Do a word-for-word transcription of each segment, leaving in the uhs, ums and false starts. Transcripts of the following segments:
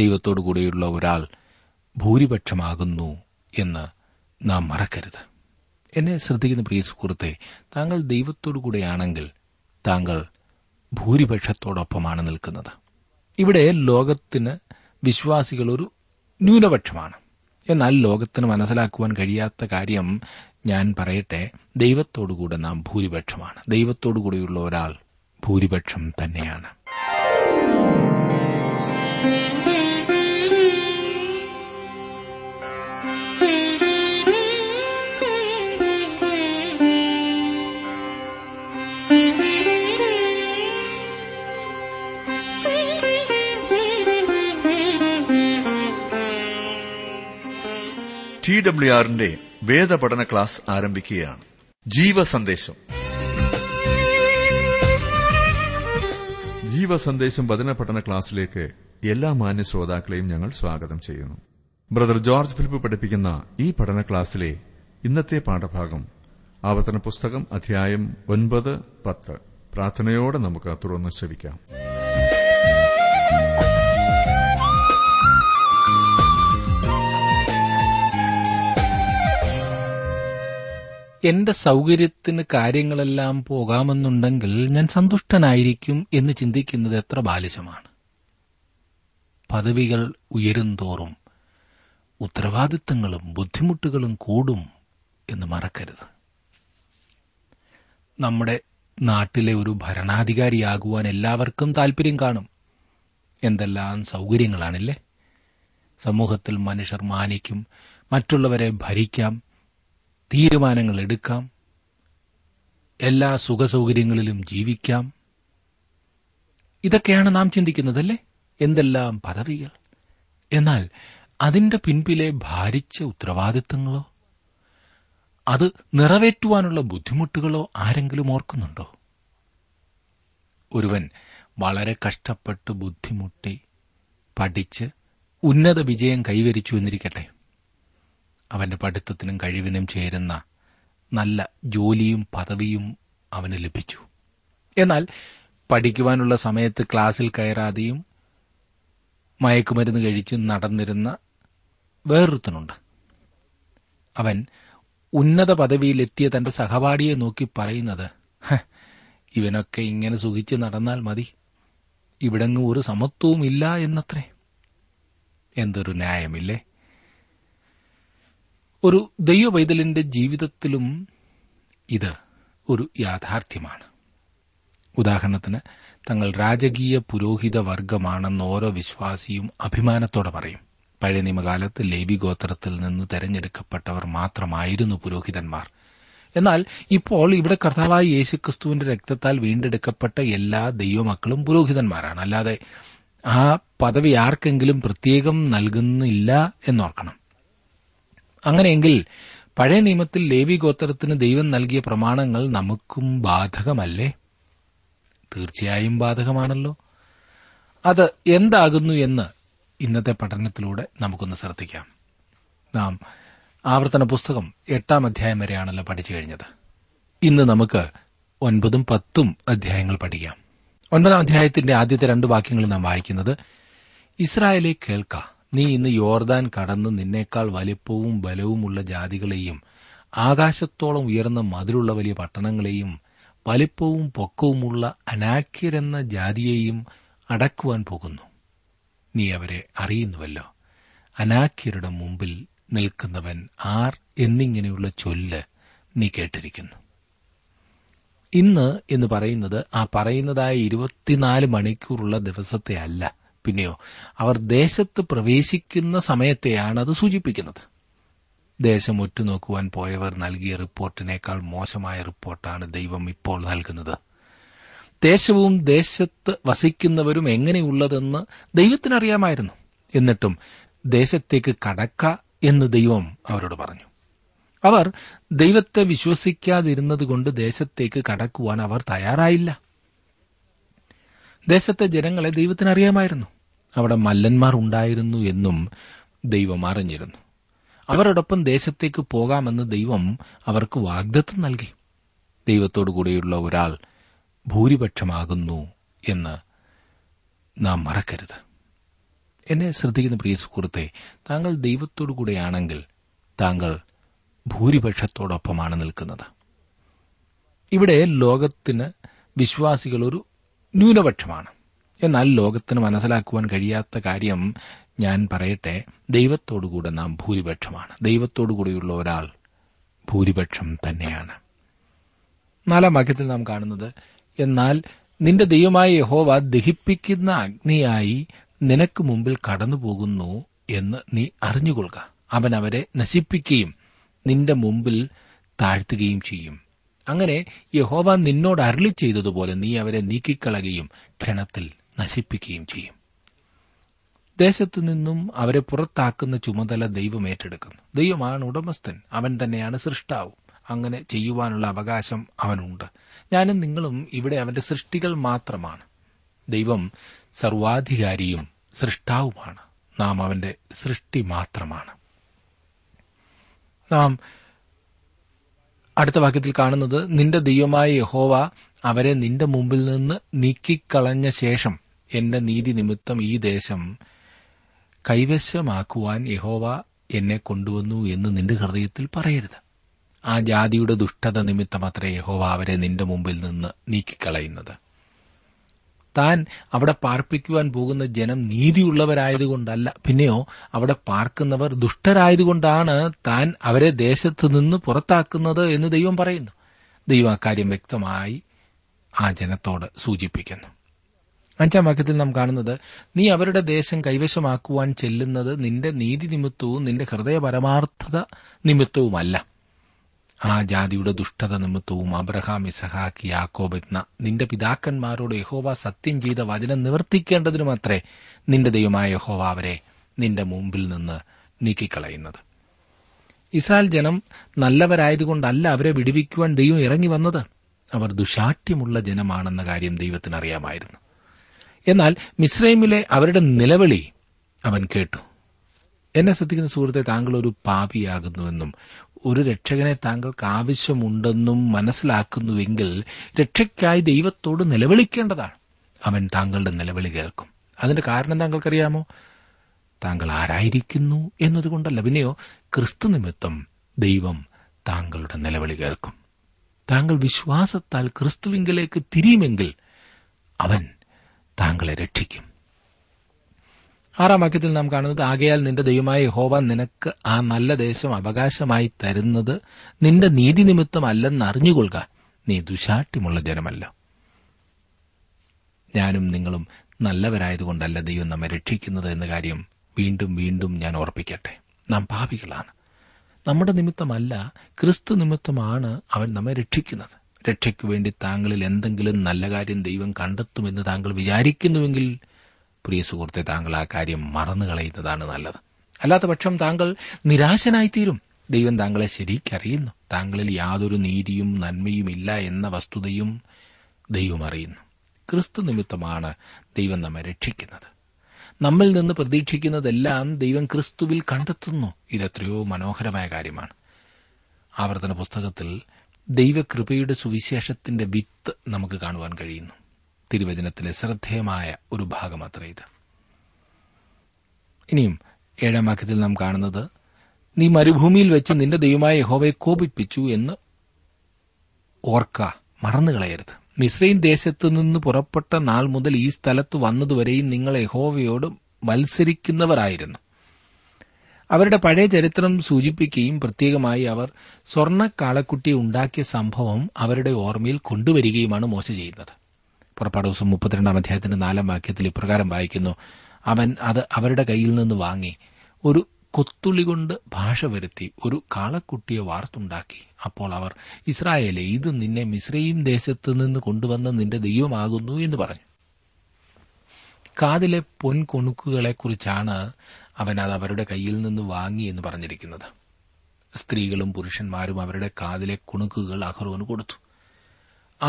ദൈവത്തോടു കൂടെയുള്ള ഒരാൾ ഭൂരിപക്ഷമാകുന്നു എന്ന് നാം മറക്കരുത്. എന്നെ ശ്രദ്ധിക്കുന്ന പ്രിയ സുഹൃത്തെ, താങ്കൾ ദൈവത്തോടു കൂടെയാണെങ്കിൽ താങ്കൾ ഭൂരിപക്ഷത്തോടൊപ്പമാണ് നിൽക്കുന്നത്. ഇവിടെ ലോകത്തിന് വിശ്വാസികൾ ഒരു ന്യൂനപക്ഷമാണ്. എന്നാൽ ലോകത്തിന് മനസ്സിലാക്കുവാൻ കഴിയാത്ത കാര്യം ഞാൻ പറയട്ടെ, ദൈവത്തോടുകൂടെ നാം ഭൂരിപക്ഷമാണ്. ദൈവത്തോടുകൂടെയുള്ള ഒരാൾ ഭൂരിപക്ഷം തന്നെയാണ്. ടി ഡബ്ല്യു ആറിന്റെ വേദപഠന ക്ലാസ് ആരംഭിക്കുകയാണ്. ജീവസന്ദേശം ജീവസന്ദേശം വചന പഠന ക്ലാസ്സിലേക്ക് എല്ലാ മാന്യ ശ്രോതാക്കളെയും ഞങ്ങൾ സ്വാഗതം ചെയ്യുന്നു. ബ്രദർ ജോർജ് ഫിലിപ്പ് പഠിപ്പിക്കുന്ന ഈ പഠന ക്ലാസ്സിലെ ഇന്നത്തെ പാഠഭാഗം ആവർത്തന പുസ്തകം അധ്യായം ഒൻപത് പത്ത്. പ്രാർത്ഥനയോടെ നമുക്ക് തുറന്ന് ശ്രവിക്കാം. എന്റെ സൌകര്യത്തിന് കാര്യങ്ങളെല്ലാം പോകാമെന്നുണ്ടെങ്കിൽ ഞാൻ സന്തുഷ്ടനായിരിക്കും എന്ന് ചിന്തിക്കുന്നത് എത്ര ബാലിശമാണ്. പദവികൾ ഉയരുംതോറും ഉത്തരവാദിത്തങ്ങളും ബുദ്ധിമുട്ടുകളും കൂടും എന്ന് മറക്കരുത്. നമ്മുടെ നാട്ടിലെ ഒരു ഭരണാധികാരിയാകുവാൻ എല്ലാവർക്കും താൽപര്യം കാണും. എന്തെല്ലാം സൌകര്യങ്ങളാണില്ലേ. സമൂഹത്തിൽ മനുഷ്യർ മാനിക്കും, മറ്റുള്ളവരെ ഭരിക്കാം, തീരുമാനങ്ങൾ എടുക്കാം, എല്ലാ സുഖസൗകര്യങ്ങളിലും ജീവിക്കാം. ഇതൊക്കെയാണ് നാം ചിന്തിക്കുന്നതല്ലേ, എന്തെല്ലാം പദവികൾ. എന്നാൽ അതിന്റെ പിൻപിലെ ഭാരിച്ച ഉത്തരവാദിത്തങ്ങളോ അത് നിറവേറ്റുവാനുള്ള ബുദ്ധിമുട്ടുകളോ ആരെങ്കിലും ഓർക്കുന്നുണ്ടോ? ഒരുവൻ വളരെ കഷ്ടപ്പെട്ട് ബുദ്ധിമുട്ടി പഠിച്ച് ഉന്നത വിജയം കൈവരിച്ചു എന്നിരിക്കട്ടെ. അവന്റെ പഠിത്തത്തിനും കഴിവിനും ചേരുന്ന നല്ല ജോലിയും പദവിയും അവന് ലഭിച്ചു. എന്നാൽ പഠിക്കുവാനുള്ള സമയത്ത് ക്ലാസ്സിൽ കയറാതെയും മയക്കുമരുന്ന് കഴിച്ച് നടന്നിരുന്ന വേറൊരുത്തനുണ്ട്. അവൻ ഉന്നത പദവിയിലെത്തിയ തന്റെ സഹപാഠിയെ നോക്കി പറയുന്നത്, ഇവനൊക്കെ ഇങ്ങനെ സുഖിച്ച് നടന്നാൽ മതി, ഇവിടെങ്ങും ഒരു സമത്വവും ഇല്ല എന്നത്രേ. എന്തൊരു ന്യായമില്ലേ. ഒരു ദൈവവൈതലിന്റെ ജീവിതത്തിലും ഇത് ഒരു യാഥാർത്ഥ്യമാണ്. ഉദാഹരണത്തിന്, തങ്ങൾ രാജകീയ പുരോഹിത വർഗമാണെന്ന് ഓരോ വിശ്വാസിയും അഭിമാനത്തോടെ പറയും. പഴയ നിയമകാലത്ത് ലേവി ഗോത്രത്തിൽ നിന്ന് തെരഞ്ഞെടുക്കപ്പെട്ടവർ മാത്രമായിരുന്നു പുരോഹിതന്മാർ. എന്നാൽ ഇപ്പോൾ ഇവിടെ കർത്താവായ യേശുക്രിസ്തുവിന്റെ രക്തത്താൽ വീണ്ടെടുക്കപ്പെട്ട എല്ലാ ദൈവമക്കളും പുരോഹിതന്മാരാണ്. അല്ലാതെ ആ പദവി ആർക്കെങ്കിലും പ്രത്യേകം നൽകുന്നില്ല എന്നോർക്കണം. അങ്ങനെയെങ്കിൽ പഴയ നിയമത്തിൽ ലേവി ഗോത്രത്തിന് ദൈവം നൽകിയ പ്രമാണങ്ങൾ നമുക്കും ബാധകമല്ലേ? തീർച്ചയായും ബാധകമാണല്ലോ. അത് എന്താകുന്നു എന്ന് ഇന്നത്തെ പഠനത്തിലൂടെ നമുക്കൊന്ന് ശ്രദ്ധിക്കാം. നാം ആവർത്തന പുസ്തകം എട്ടാം അധ്യായം വരെയാണല്ലോ പഠിച്ചു കഴിഞ്ഞത്. ഇന്ന് നമുക്ക് ഒൻപതും പത്തും അധ്യായങ്ങൾ പഠിക്കാം. ഒൻപതാം അധ്യായത്തിന്റെ ആദ്യത്തെ രണ്ട് വാക്യങ്ങൾ നാം വായിക്കുന്നത്, ഇസ്രായേലെ കേൾക്ക, നീ ഇന്ന് യോർദാൻ കടന്ന് നിന്നേക്കാൾ വലിപ്പവും ബലവുമുള്ള ജാതികളെയും ആകാശത്തോളം ഉയർന്ന മതിലുള്ള വലിയ പട്ടണങ്ങളെയും വലിപ്പവും പൊക്കവുമുള്ള അനാക്യരെന്ന ജാതിയെയും അടക്കുവാൻ പോകുന്നു. നീ അവരെ അറിയുന്നുവല്ലോ. അനാക്യരുടെ മുമ്പിൽ നിൽക്കുന്നവൻ ആർ എന്നിങ്ങനെയുള്ള ചൊല്ല് നീ കേട്ടിരിക്കുന്നു. ഇന്ന് എന്ന് പറയുന്നത് ആ പറയുന്നതായ ഇരുപത്തിനാല് മണിക്കൂറുള്ള ദിവസത്തെ അല്ല, പിന്നെയോ അവർ ദേശത്ത് പ്രവേശിക്കുന്ന സമയത്തെയാണ് അത് സൂചിപ്പിക്കുന്നത്. ദേശം ഒറ്റുനോക്കുവാൻ പോയവർ നൽകിയ റിപ്പോർട്ടിനേക്കാൾ മോശമായ റിപ്പോർട്ടാണ് ദൈവം ഇപ്പോൾ നൽകുന്നത്. ദേശവും ദേശത്ത് വസിക്കുന്നവരും എങ്ങനെയുള്ളതെന്ന് ദൈവത്തിനറിയാമായിരുന്നു. എന്നിട്ടും ദേശത്തേക്ക് കടക്ക എന്ന് ദൈവം അവരോട് പറഞ്ഞു. അവർ ദൈവത്തെ വിശ്വസിക്കാതിരുന്നതുകൊണ്ട് ദേശത്തേക്ക് കടക്കുവാൻ അവർ തയ്യാറായില്ല. ദേശത്തെ ജനങ്ങളെ ദൈവത്തിനറിയാമായിരുന്നു. അവിടെ മല്ലന്മാർ ഉണ്ടായിരുന്നു എന്നും ദൈവം അറിഞ്ഞിരുന്നു. അവരോടൊപ്പം ദേശത്തേക്ക് പോകാമെന്ന് ദൈവം അവർക്ക് വാഗ്ദത്തം നൽകി. ദൈവത്തോടു കൂടെയുള്ള ഒരാൾ ഭൂരിപക്ഷമാകുന്നു എന്ന് നാം മറക്കരുത്. എന്നെ ശ്രദ്ധിക്കുന്ന പ്രിയ സുഹൃത്തെ, താങ്കൾ ദൈവത്തോടുകൂടെയാണെങ്കിൽ താങ്കൾ ഭൂരിപക്ഷത്തോടൊപ്പമാണ് നിൽക്കുന്നത്. ഇവിടെ ലോകത്തിന് വിശ്വാസികളൊരു ന്യൂനപക്ഷമാണ്. എന്നാൽ ലോകത്തിന് മനസ്സിലാക്കുവാൻ കഴിയാത്ത കാര്യം ഞാൻ പറയട്ടെ, ദൈവത്തോടുകൂടെ നാം ഭൂരിപക്ഷമാണ്. ദൈവത്തോടുകൂടെയുള്ള ഒരാൾ ഭൂരിപക്ഷം തന്നെയാണ്. നാലാം വാക്യത്തിൽ നാം കാണുന്നത്, എന്നാൽ നിന്റെ ദൈവമായ യഹോവ ദഹിപ്പിക്കുന്ന അഗ്നിയായി നിനക്ക് മുമ്പിൽ കടന്നുപോകുന്നു എന്ന് നീ അറിഞ്ഞുകൊള്ളുക. അവൻ അവരെ നശിപ്പിക്കുകയും നിന്റെ മുമ്പിൽ താഴ്ത്തുകയും ചെയ്യും. അങ്ങനെ യഹോവ നിന്നോട് അരുളി ചെയ്തതുപോലെ നീ അവരെ നീക്കിക്കളയുകയും ക്ഷണത്തിൽ നശിപ്പിക്കുകയും ചെയ്യും. ദേശത്തു നിന്നും അവരെ പുറത്താക്കുന്ന ചുമതല ദൈവം ഏറ്റെടുക്കുന്നു. ദൈവമാണ് ഉടമസ്ഥൻ, അവൻ തന്നെയാണ് സൃഷ്ടാവ്. അങ്ങനെ ചെയ്യുവാനുള്ള അവകാശം അവനുണ്ട്. ഞാനും നിങ്ങളും ഇവിടെ അവന്റെ സൃഷ്ടികൾ മാത്രമാണ്. ദൈവം സർവാധികാരിയും സൃഷ്ടാവുമാണ്. നാം അവന്റെ സൃഷ്ടി മാത്രമാണ്. നാം അടുത്ത വാക്യത്തിൽ കാണുന്നത്, നിന്റെ ദൈവമായ യഹോവ അവരെ നിന്റെ മുമ്പിൽ നിന്ന് നീക്കിക്കളഞ്ഞ ശേഷം എന്റെ നീതി നിമിത്തം ഈ ദേശം കൈവശമാക്കുവാൻ യഹോവ എന്നെ കൊണ്ടുവന്നു എന്ന് നിന്റെ ഹൃദയത്തിൽ പറയരുത്. ആ ജാതിയുടെ ദുഷ്ടത നിമിത്തമത്രേ യഹോവ അവരെ നിന്റെ മുമ്പിൽ നിന്ന് നീക്കിക്കളയുന്നത്. താൻ അവിടെ പാർപ്പിക്കുവാൻ പോകുന്ന ജനം നീതിയുള്ളവരായതുകൊണ്ടല്ല, പിന്നെയോ അവിടെ പാർക്കുന്നവർ ദുഷ്ടരായതുകൊണ്ടാണ് താൻ അവരെ ദേശത്ത് നിന്ന് പുറത്താക്കുന്നത് എന്ന് ദൈവം പറയുന്നു. ദൈവം അക്കാര്യം വ്യക്തമായി ആ ജനത്തോട് സൂചിപ്പിക്കുന്നു. അഞ്ചാം വാക്യത്തിൽ നാം കാണുന്നത്, നീ അവരുടെ ദേശം കൈവശമാക്കുവാൻ ചെല്ലുന്നത് നിന്റെ നീതി നിമിത്തവും നിന്റെ ഹൃദയ പരമാർത്ഥത നിമിത്തവുമല്ല, ആ ജാതിയുടെ ദുഷ്ടത നിമിത്തവും അബ്രഹാം, ഇസഹാക്ക്, യാക്കോബ് എന്ന നിന്റെ പിതാക്കന്മാരോട് യഹോവ സത്യം ചെയ്ത വചനം നിവർത്തിക്കേണ്ടതിനുമത്രേ നിന്റെ ദൈവമായ യഹോവ അവരെ നിന്റെ മുമ്പിൽ നിന്ന് നീക്കിക്കളയുന്നത്. ഇസ്രായേൽ ജനം നല്ലവരായതുകൊണ്ടല്ല അവരെ വിടുവിക്കുവാൻ ദൈവം ഇറങ്ങി വന്നത്. അവർ ദുശാഠ്യമുള്ള ജനമാണെന്ന കാര്യം ദൈവത്തിനറിയാമായിരുന്നു. എന്നാൽ മിസ്രൈമിലെ അവരുടെ നിലവിളി അവൻ കേട്ടു. എന്നെ ശ്രദ്ധിക്കുന്ന സുഹൃത്തെ, താങ്കൾ ഒരു പാപിയാകുന്നുവെന്നും ഒരു രക്ഷകനെ താങ്കൾക്ക് ആവശ്യമുണ്ടെന്നും മനസ്സിലാക്കുന്നുവെങ്കിൽ രക്ഷയ്ക്കായി ദൈവത്തോട് നിലവിളിക്കേണ്ടതാണ്. അവൻ താങ്കളുടെ നിലവിളി കേൾക്കും. അതിന്റെ കാരണം താങ്കൾക്കറിയാമോ? താങ്കൾ ആരായിരിക്കുന്നു എന്നതുകൊണ്ടല്ല, പിന്നെയോ ക്രിസ്തു നിമിത്തം ദൈവം താങ്കളുടെ നിലവിളി കേൾക്കും. താങ്കൾ വിശ്വാസത്താൽ ക്രിസ്തുവിങ്കലേക്ക് തിരിയുമെങ്കിൽ അവൻ താങ്കളെ രക്ഷിക്കും. ആറാം വാക്യത്തിൽ നാം കാണുന്നത്, ആകയാൽ നിന്റെ ദൈവമായ യഹോവ നിനക്ക് ആ നല്ല ദേശം അവകാശമായി തരുന്നത് നിന്റെ നീതി നിമിത്തമല്ലെന്ന് അറിഞ്ഞുകൊള്ളുക, നീ ദുശാഠ്യമുള്ള ജനമല്ല. ഞാനും നിങ്ങളും നല്ലവരായതുകൊണ്ടല്ല ദൈവം നമ്മെ രക്ഷിക്കുന്നത് എന്ന കാര്യം വീണ്ടും വീണ്ടും ഞാൻ ഓർപ്പിക്കട്ടെ. നാം പാപികളാണ്. നമ്മുടെ നിമിത്തമല്ല, ക്രിസ്തു നിമിത്തമാണ് അവൻ നമ്മെ രക്ഷിക്കുന്നത്. രക്ഷയ്ക്കുവേണ്ടി താങ്കളിൽ എന്തെങ്കിലും നല്ല കാര്യം ദൈവം കണ്ടെത്തുമെന്ന് താങ്കൾ വിചാരിക്കുന്നുവെങ്കിൽ പ്രിയ സുഹൃത്തെ, താങ്കൾ ആ കാര്യം മറന്നു കളയുന്നതാണ് നല്ലത്. അല്ലാത്ത പക്ഷം താങ്കൾ നിരാശനായിത്തീരും. ദൈവം താങ്കളെ ശരിക്കറിയുന്നു. താങ്കളിൽ യാതൊരു നീതിയും നന്മയും ഇല്ല എന്ന വസ്തുതയും ദൈവം അറിയുന്നു. ക്രിസ്തു നിമിത്തമാണ് ദൈവം നമ്മെ രക്ഷിക്കുന്നത്. നമ്മിൽ നിന്ന് പ്രതീക്ഷിക്കുന്നതെല്ലാം ദൈവം ക്രിസ്തുവിൽ കണ്ടെത്തുന്നു. ഇതെത്രയോ മനോഹരമായ കാര്യമാണ്. ആവർത്തന പുസ്തകത്തിൽ ദൈവകൃപയുടെ സുവിശേഷത്തിന്റെ വിത്ത് നമുക്ക് കാണുവാൻ കഴിയുന്നു. തിരുവചനത്തിലെ ശ്രദ്ധേയമായ ഒരു ഭാഗം അത്ര ഇത്. ഇനിയും ഏഴാം വാക്യത്തിൽ നാം കാണുന്നത്, നീ മരുഭൂമിയിൽ വെച്ച് നിന്റെ ദൈവമായ യഹോവയെ കോപിപ്പിച്ചു എന്ന് ഓർക്ക, മറന്നുകളയരുത്. മിസ്രൈം ദേശത്തു നിന്ന് പുറപ്പെട്ട നാൾ മുതൽ ഈ സ്ഥലത്ത് വന്നതുവരെയും നിങ്ങൾ യഹോവയോട് മത്സരിക്കുന്നവരായിരുന്നു. അവരുടെ പഴയ ചരിത്രം സൂചിപ്പിക്കുകയും പ്രത്യേകമായി അവർ സ്വർണ്ണക്കാളക്കുട്ടിയെ ഉണ്ടാക്കിയ സംഭവം അവരുടെ ഓർമ്മയിൽ കൊണ്ടുവരികയുമാണ് മോശ ചെയ്യുന്നത്. പുറപ്പാട് ദിവസം മുപ്പത്തിരണ്ടാം അധ്യായത്തിന്റെ നാലാം വാക്യത്തിൽ ഇപ്രകാരം വായിക്കുന്നു, അവൻ അത് അവരുടെ കയ്യിൽ നിന്ന് വാങ്ങി ഒരു കൊത്തുളി കൊണ്ട് ഭാഷ വരുത്തി ഒരു കാളക്കുട്ടിയെ വാർത്തുണ്ടാക്കി. അപ്പോൾ അവർ, ഇസ്രായേലെ, ഇത് നിന്നെ മിസ്രൈം ദേശത്ത് നിന്ന് കൊണ്ടുവന്ന നിന്റെ ദൈവമാകുന്നു എന്ന് പറഞ്ഞു. കാതിലെ പൊൻകൊണുക്കുകളെക്കുറിച്ചാണ് അവൻ അത് അവരുടെ കയ്യിൽ നിന്ന് വാങ്ങി എന്ന് പറഞ്ഞിരിക്കുന്നത്. സ്ത്രീകളും പുരുഷന്മാരും അവരുടെ കാതിലെ കുണുക്കുകൾ അഹ്റോന് കൊടുത്തു.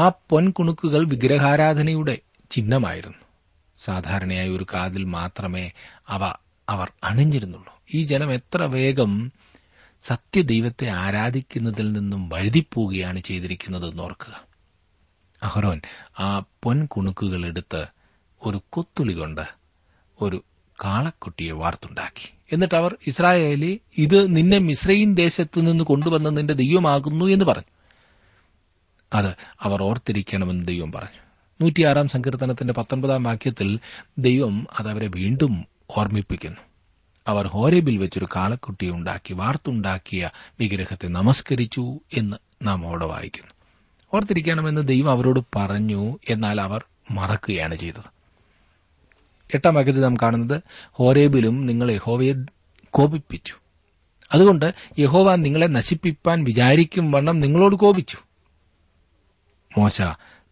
ആ പൊൻകുണുക്കുകൾ വിഗ്രഹാരാധനയുടെ ചിഹ്നമായിരുന്നു. സാധാരണയായി ഒരു കാതിൽ മാത്രമേ അവ അവർ അണിഞ്ഞിരുന്നുള്ളൂ. ഈ ജനം എത്ര വേഗം സത്യദൈവത്തെ ആരാധിക്കുന്നതിൽ നിന്നും വഴുതിപ്പോവുകയാണ് ചെയ്തിരിക്കുന്നതെന്ന് ഓർക്കുക. അഹ്റോൻ ആ പൊൻകുണുക്കുകൾ എടുത്ത് ഒരു കൊത്തുളി കൊണ്ട് ഒരു കാളക്കുട്ടിയെ വാർത്തുണ്ടാക്കി. എന്നിട്ട് അവർ ഇസ്രായേലേ, ഇത് നിന്നെ മിസ്രയീം ദേശത്തു നിന്ന് കൊണ്ടുവന്ന നിന്റെ ദൈവമാകുന്നു എന്ന് പറഞ്ഞു. അത് അവർ ഓർത്തിരിക്കണമെന്ന് ദൈവം പറഞ്ഞു. നൂറ്റിയാറാം സങ്കീർത്തനത്തിന്റെ പത്തൊൻപതാം വാക്യത്തിൽ ദൈവം അതവരെ വീണ്ടും ഓർമ്മിപ്പിക്കുന്നു. അവർ ഹോരേബിൽ വെച്ചൊരു കാളക്കുട്ടിയെ ഉണ്ടാക്കി വാർത്തുണ്ടാക്കിയ വിഗ്രഹത്തെ നമസ്കരിച്ചു എന്ന് നാം അവിടെ വായിക്കുന്നു. ഓർത്തിരിക്കണമെന്ന് ദൈവം അവരോട് പറഞ്ഞു, എന്നാൽ അവർ മറക്കുകയാണ് ചെയ്തത്. എട്ടാം വാക്യത്തിൽ നാം കാണുന്നത്, ഹോരേബിലും നിങ്ങൾ യഹോവയെ കോപിപ്പിച്ചു, അതുകൊണ്ട് യഹോവ നിങ്ങളെ നശിപ്പിപ്പാൻ വിചാരിക്കും വണ്ണം നിങ്ങളോട് കോപിച്ചു. മോശ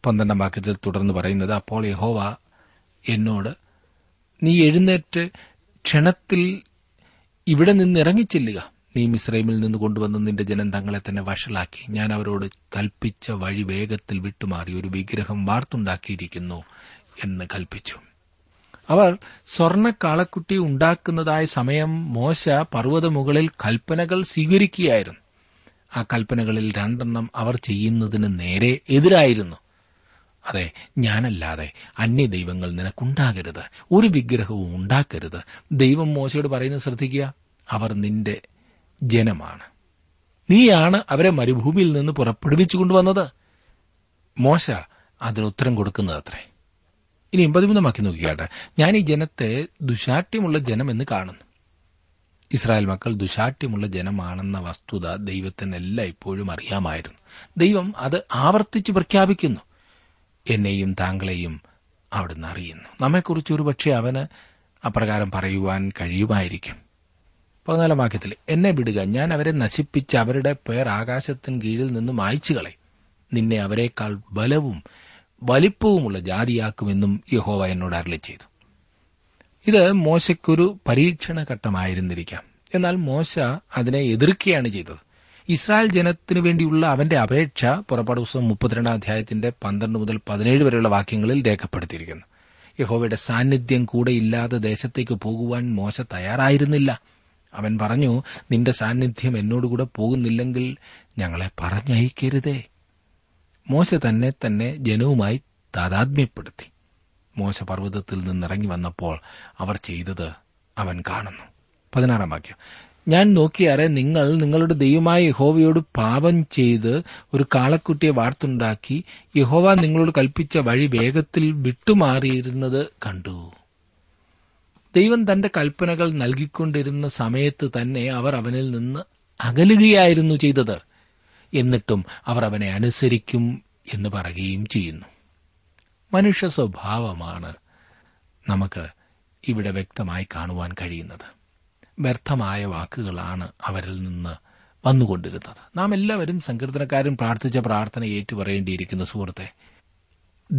പന്ത്രണ്ടാം വാക്യത്തിൽ തുടർന്ന് പറയുന്നത്, അപ്പോൾ യഹോവ എന്നോട്, നീ എഴുന്നേറ്റ് ക്ഷണത്തിൽ ഇവിടെ നിന്നിറങ്ങിച്ചെല്ലുക, നീ മിസ്രൈമിൽ നിന്ന് കൊണ്ടുവന്ന് നിന്റെ ജനം തങ്ങളെ തന്നെ വഷളാക്കി, ഞാൻ അവരോട് കൽപ്പിച്ച വഴി വേഗത്തിൽ വിട്ടുമാറി ഒരു വിഗ്രഹം വാർത്തുണ്ടാക്കിയിരിക്കുന്നു എന്ന് കൽപ്പിച്ചു. അവർ സ്വർണ്ണ കാളക്കുട്ടി ഉണ്ടാക്കുന്നതായ സമയം മോശ പർവ്വതമുകളിൽ കൽപ്പനകൾ സ്വീകരിക്കുകയായിരുന്നു. ആ കൽപ്പനകളിൽ രണ്ടെണ്ണം അവർ ചെയ്യുന്നതിന് നേരെ എതിരായിരുന്നു. അതെ, ഞാനല്ലാതെ അന്യ ദൈവങ്ങൾ നിനക്കുണ്ടാകരുത്, ഒരു വിഗ്രഹവും ഉണ്ടാക്കരുത്. ദൈവം മോശയോട് പറയുന്നത് ശ്രദ്ധിക്കുക, അവർ നിന്റെ ജനമാണ്, നീയാണ് അവരെ മരുഭൂമിയിൽ നിന്ന് പുറപ്പെടുവിച്ചു കൊണ്ടുവന്നത്. മോശ അതിനുത്തരം കൊടുക്കുന്നത് അത്രേ. ഇനി എൺപത്തിമൂന്നാക്കി നോക്കിയാട്ടെ, ഞാൻ ഈ ജനത്തെ ദുശാഠ്യമുള്ള ജനമെന്ന് കാണുന്നു. ഇസ്രായേൽ മക്കൾ ദുശാഠ്യമുള്ള ജനമാണെന്ന വസ്തുത ദൈവത്തിനെല്ലാം ഇപ്പോഴും അറിയാമായിരുന്നു. ദൈവം അത് ആവർത്തിച്ച് പ്രഖ്യാപിക്കുന്നു. എന്നെയും താങ്കളെയും അവിടുന്ന് അറിയുന്നു. നമ്മെക്കുറിച്ച് ഒരു പക്ഷേ അവന് അപ്രകാരം പറയുവാൻ കഴിയുമായിരിക്കും. പതിനാലാം വാക്യത്തിൽ, എന്നെ വിടുക, ഞാൻ അവരെ നശിപ്പിച്ച് അവരുടെ പേർ ആകാശത്തിന് കീഴിൽ നിന്നും മായ്ച്ചു കളയും, നിന്നെ അവരെക്കാൾ ബലവും വലിപ്പവുമുള്ള ജാതിയാക്കുമെന്നും യഹോവ എന്നോട് അരുളി ചെയ്തു. ഇത് മോശയ്ക്കൊരു പരീക്ഷണ ഘട്ടമായിരുന്നിരിക്കാം. എന്നാൽ മോശ അതിനെ എതിർക്കുകയാണ് ചെയ്തത്. ഇസ്രായേൽ ജനത്തിനു വേണ്ടിയുള്ള അവന്റെ അപേക്ഷ പുറപ്പാട് പുസ്തകം മുപ്പത്തിരണ്ടാം അധ്യായത്തിന്റെ പന്ത്രണ്ട് മുതൽ പതിനേഴ് വരെയുള്ള വാക്യങ്ങളിൽ രേഖപ്പെടുത്തിയിരിക്കുന്നു. യഹോവയുടെ സാന്നിധ്യം കൂടെയില്ലാതെ ദേശത്തേക്ക് പോകുവാൻ മോശ തയ്യാറായിരുന്നില്ല. അവൻ പറഞ്ഞു, നിന്റെ സാന്നിധ്യം എന്നോടുകൂടെ പോകുന്നില്ലെങ്കിൽ ഞങ്ങളെ പറഞ്ഞയക്കരുതേ. മോശ തന്നെ തന്നെ ജനവുമായി താതാത്മ്യപ്പെടുത്തി. മോശ പർവ്വതത്തിൽ നിന്നിറങ്ങി വന്നപ്പോൾ അവർ ചെയ്തത് അവൻ കാണുന്നു. പതിനാറാം വാക്യം, ഞാൻ നോക്കിയാറെ നിങ്ങൾ നിങ്ങളുടെ ദൈവമായ യഹോവയോട് പാപം ചെയ്ത് ഒരു കാളക്കുട്ടിയെ വാർത്തുണ്ടാക്കി യഹോവ നിങ്ങളോട് കൽപ്പിച്ച വഴി വേഗത്തിൽ വിട്ടുമാറിയിരുന്നത് കണ്ടു. ദൈവം തന്റെ കൽപ്പനകൾ നൽകിക്കൊണ്ടിരുന്ന സമയത്ത് തന്നെ അവർ അവനിൽ നിന്ന് അകലുകയായിരുന്നു ചെയ്തത്. എന്നിട്ടും അവർ അവനെ അനുസരിക്കും എന്ന് പറയുകയും ചെയ്യുന്നു. മനുഷ്യ സ്വഭാവമാണ് നമുക്ക് ഇവിടെ വ്യക്തമായി കാണുവാൻ കഴിയുന്നത്. വ്യർത്ഥമായ വാക്കുകളാണ് അവരിൽ നിന്ന് വന്നുകൊണ്ടിരുന്നത്. നാം എല്ലാവരും സങ്കീർത്തനക്കാരൻ പ്രാർത്ഥിച്ച പ്രാർത്ഥന ഏറ്റുപറയേണ്ടിയിരിക്കുന്ന, സുഹൃത്തെ,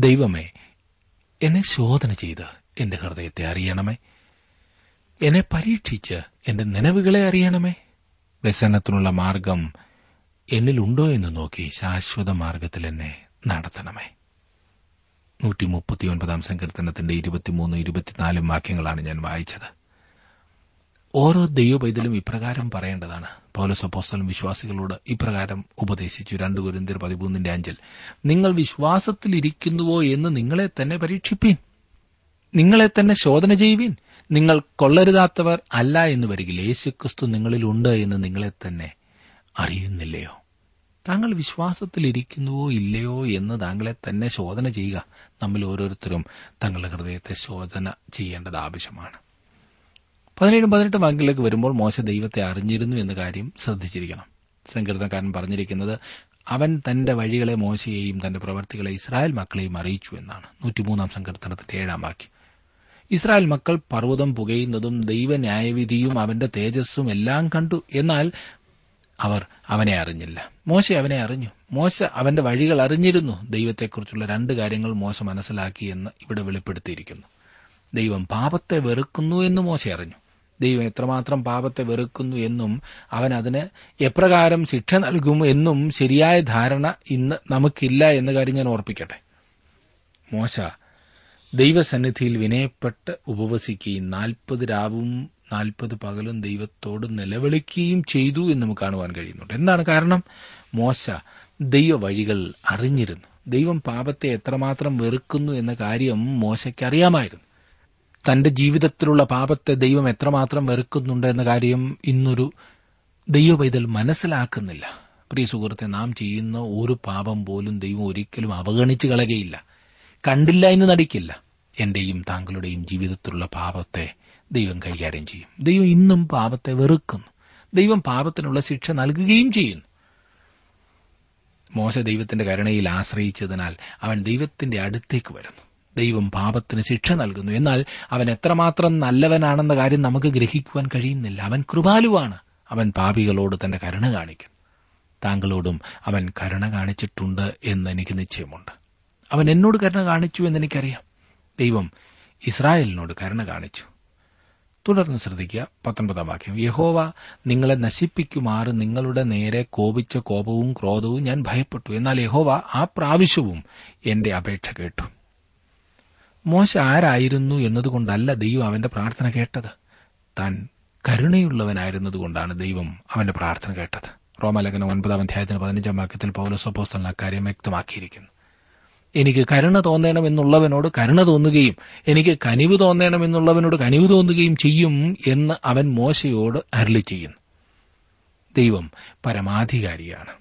ദൈവമേ, എന്നെ ശോധന ചെയ്ത് എന്റെ ഹൃദയത്തെ അറിയണമേ, എന്നെ പരീക്ഷിച്ച് എന്റെ നനവുകളെ അറിയണമേ, വ്യസനത്തിനുള്ള മാർഗം എന്നിലുണ്ടോ എന്ന് നോക്കി ശാശ്വത മാർഗത്തിൽ എന്നെ നടത്തണമേ. നൂറ്റി മുപ്പത്തിയൊൻപതാം സങ്കീർത്തനത്തിന്റെ ഇരുപത്തിമൂന്ന് ഇരുപത്തിനാലും വാക്യങ്ങളാണ് ഞാൻ വായിച്ചത്. ഓരോ ദൈവപൈതലും ഇപ്രകാരം പറയേണ്ടതാണ്. പൗലോസ് അപ്പോസ്തലൻ വിശ്വാസികളോട് ഇപ്രകാരം ഉപദേശിച്ചു. രണ്ട് കൊരിന്ത്യർ പതിമൂന്നിന്റെ അഞ്ചിൽ, നിങ്ങൾ വിശ്വാസത്തിലിരിക്കുന്നുവോ എന്ന് നിങ്ങളെ തന്നെ പരീക്ഷിപ്പീൻ, നിങ്ങളെ തന്നെ ശോധന ചെയ്യുവീൻ, നിങ്ങൾ കൊള്ളരുതാത്തവർ അല്ല എന്ന് വരികിൽ യേശുക്രിസ്തു നിങ്ങളിലുണ്ട് എന്ന് നിങ്ങളെ തന്നെ അറിയുന്നില്ലയോ? താങ്കൾ വിശ്വാസത്തിലിരിക്കുന്നുവോ ഇല്ലയോ എന്ന് താങ്കളെ തന്നെ ശോധന ചെയ്യുക. നമ്മൾ ഓരോരുത്തരും തങ്ങളുടെ ഹൃദയത്തെ ശോധന ചെയ്യേണ്ടത് ആവശ്യമാണ്. പതിനേഴും പതിനെട്ടും വാക്കിലേക്ക് വരുമ്പോൾ മോശ ദൈവത്തെ അറിഞ്ഞിരുന്നു എന്ന കാര്യം ശ്രദ്ധിച്ചിരിക്കണം. സങ്കീർത്തനക്കാരൻ പറഞ്ഞിരിക്കുന്നത് അവൻ തന്റെ വഴികളെ മോശയെയും തന്റെ പ്രവർത്തികളെ ഇസ്രായേൽ മക്കളെയും അറിയിച്ചു എന്നാണ്. നൂറ്റിമൂന്നാം സങ്കീർത്തനത്തിന്റെ ഏഴാം വാക്യം, ഇസ്രായേൽ മക്കൾ പർവ്വതം പുകയുന്നതും ദൈവന്യായവിധിയും അവന്റെ തേജസ്സും എല്ലാം കണ്ടു, എന്നാൽ അവർ അവനെ അറിഞ്ഞില്ല. മോശ അവനെ അറിഞ്ഞു. മോശ അവന്റെ വഴികൾ അറിഞ്ഞിരുന്നു. ദൈവത്തെക്കുറിച്ചുള്ള രണ്ട് കാര്യങ്ങൾ മോശ മനസ്സിലാക്കി എന്ന് ഇവിടെ വെളിപ്പെടുത്തിയിരിക്കുന്നു. ദൈവം പാപത്തെ വെറുക്കുന്നു എന്ന് മോശ അറിഞ്ഞു. ദൈവം എത്രമാത്രം പാപത്തെ വെറുക്കുന്നു എന്നും അവൻ അതിന് എപ്രകാരം ശിക്ഷ നൽകും എന്നും ശരിയായ ധാരണ ഇന്ന് നമുക്കില്ല എന്ന കാര്യം ഞാൻ ഓർപ്പിക്കട്ടെ. മോശ ദൈവസന്നിധിയിൽ വിനയപ്പെട്ട് ഉപവസിക്കുകയും നാൽപ്പത് രാവും നാൽപ്പത് പകലും ദൈവത്തോട് നിലവിളിക്കുകയും ചെയ്തു എന്ന് നമുക്ക് കാണുവാൻ കഴിയുന്നുണ്ട്. എന്താണ് കാരണം? മോശ ദൈവ വഴികൾ അറിഞ്ഞിരുന്നു. ദൈവം പാപത്തെ എത്രമാത്രം വെറുക്കുന്നു എന്ന കാര്യം മോശയ്ക്കറിയാമായിരുന്നു. തന്റെ ജീവിതത്തിലുള്ള പാപത്തെ ദൈവം എത്രമാത്രം വെറുക്കുന്നുണ്ട് എന്ന കാര്യം ഇന്നൊരു ദൈവപൈതൽ മനസ്സിലാക്കുന്നില്ല. പ്രിയ സുഹൃത്തെ, നാം ചെയ്യുന്ന ഒരു പാപം പോലും ദൈവം ഒരിക്കലും അവഗണിച്ച് കളകയില്ല, കണ്ടില്ല എന്ന് നടിക്കില്ല. എന്റെയും താങ്കളുടെയും ജീവിതത്തിലുള്ള പാപത്തെ ദൈവം കൈകാര്യം ചെയ്യും. ദൈവം ഇന്നും പാപത്തെ വെറുക്കുന്നു. ദൈവം പാപത്തിനുള്ള ശിക്ഷ നൽകുകയും ചെയ്യുന്നു. മോശ ദൈവത്തിന്റെ കരുണയിൽ ആശ്രയിച്ചതിനാൽ അവൻ ദൈവത്തിന്റെ അടുത്തേക്ക് വരുന്നു. ദൈവം പാപത്തിന് ശിക്ഷ നൽകുന്നു. എന്നാൽ അവൻ എത്രമാത്രം നല്ലവനാണെന്ന കാര്യം നമുക്ക് ഗ്രഹിക്കുവാൻ കഴിയുന്നില്ല. അവൻ കൃപാലുവാണ്. അവൻ പാപികളോട് തന്റെ കരുണ കാണിക്കുന്നു. താങ്കളോടും അവൻ കരുണ കാണിച്ചിട്ടുണ്ട് എന്ന് എനിക്ക് നിശ്ചയമുണ്ട്. അവൻ എന്നോട് കരുണ കാണിച്ചു എന്നെനിക്കറിയാം. ദൈവം ഇസ്രായേലിനോട് കരുണ കാണിച്ചു. തുടർന്ന് ശ്രദ്ധിക്കുക, പത്തൊൻപതാം വാക്യം. യഹോവ നിങ്ങളെ നശിപ്പിക്കുമാറ് നിങ്ങളുടെ നേരെ കോപിച്ച കോപവും ക്രോധവും ഞാൻ ഭയപ്പെട്ടു. എന്നാൽ യഹോവ ആ പ്രാവശ്യവും എന്റെ അപേക്ഷ കേട്ടു. മോശ ആരായിരുന്നു എന്നതുകൊണ്ടല്ല ദൈവം അവന്റെ പ്രാർത്ഥന കേട്ടത്. താൻ കരുണയുള്ളവനായിരുന്നതുകൊണ്ടാണ് ദൈവം അവന്റെ പ്രാർത്ഥന കേട്ടത്. റോമാലേഖനം ഒൻപതാം അധ്യായത്തിന് പതിനഞ്ചാം വാക്യത്തിൽ പൗലോസ് അപ്പോസ്തലൻ അക്കാര്യം വ്യക്തമാക്കിയിരിക്കുന്നു. എനിക്ക് കരുണ തോന്നണമെന്നുള്ളവനോട് കരുണ തോന്നുകയും എനിക്ക് കനിവ് തോന്നണമെന്നുള്ളവനോട് കനിവ് തോന്നുകയും ചെയ്യും എന്ന് അവൻ മോശയോട് അരുളി ചെയ്യുന്നു. ദൈവം പരമാധികാരിയാണ്.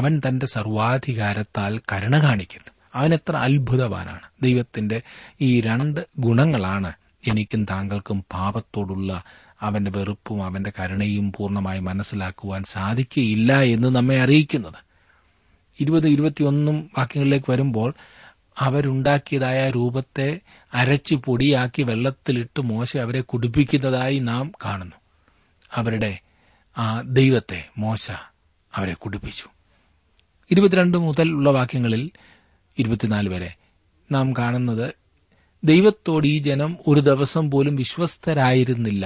അവൻ തന്റെ സർവാധികാരത്താൽ കരുണ കാണിക്കുന്നു. അവൻ എത്ര അത്ഭുതവാനാണ്! ദൈവത്തിന്റെ ഈ രണ്ട് ഗുണങ്ങളാണ് എനിക്കും താങ്കൾക്കും പാപത്തോടുള്ള അവന്റെ വെറുപ്പും അവന്റെ കരുണയും പൂർണ്ണമായി മനസ്സിലാക്കുവാൻ സാധിക്കുകയില്ല എന്ന് നമ്മെ അറിയിക്കുന്നത്. ഇരുപത് ഇരുപത്തിയൊന്നും വാക്യങ്ങളിലേക്ക് വരുമ്പോൾ അവരുണ്ടാക്കിയതായ രൂപത്തെ അരച്ച് പൊടിയാക്കി വെള്ളത്തിലിട്ട് മോശ അവരെ കുടിപ്പിക്കുന്നതായി നാം കാണുന്നു. അവരുടെ ആ ദൈവത്തെ മോശ അവരെ കുടിപ്പിച്ചു. ഇരുപത്തിരണ്ട് മുതൽ ഉള്ള വാക്യങ്ങളിൽ ഇരുപത്തിനാല് വരെ നാം കാണുന്നത്, ദൈവത്തോട് ഈ ജനം ഒരു ദിവസം പോലും വിശ്വസ്തരായിരുന്നില്ല.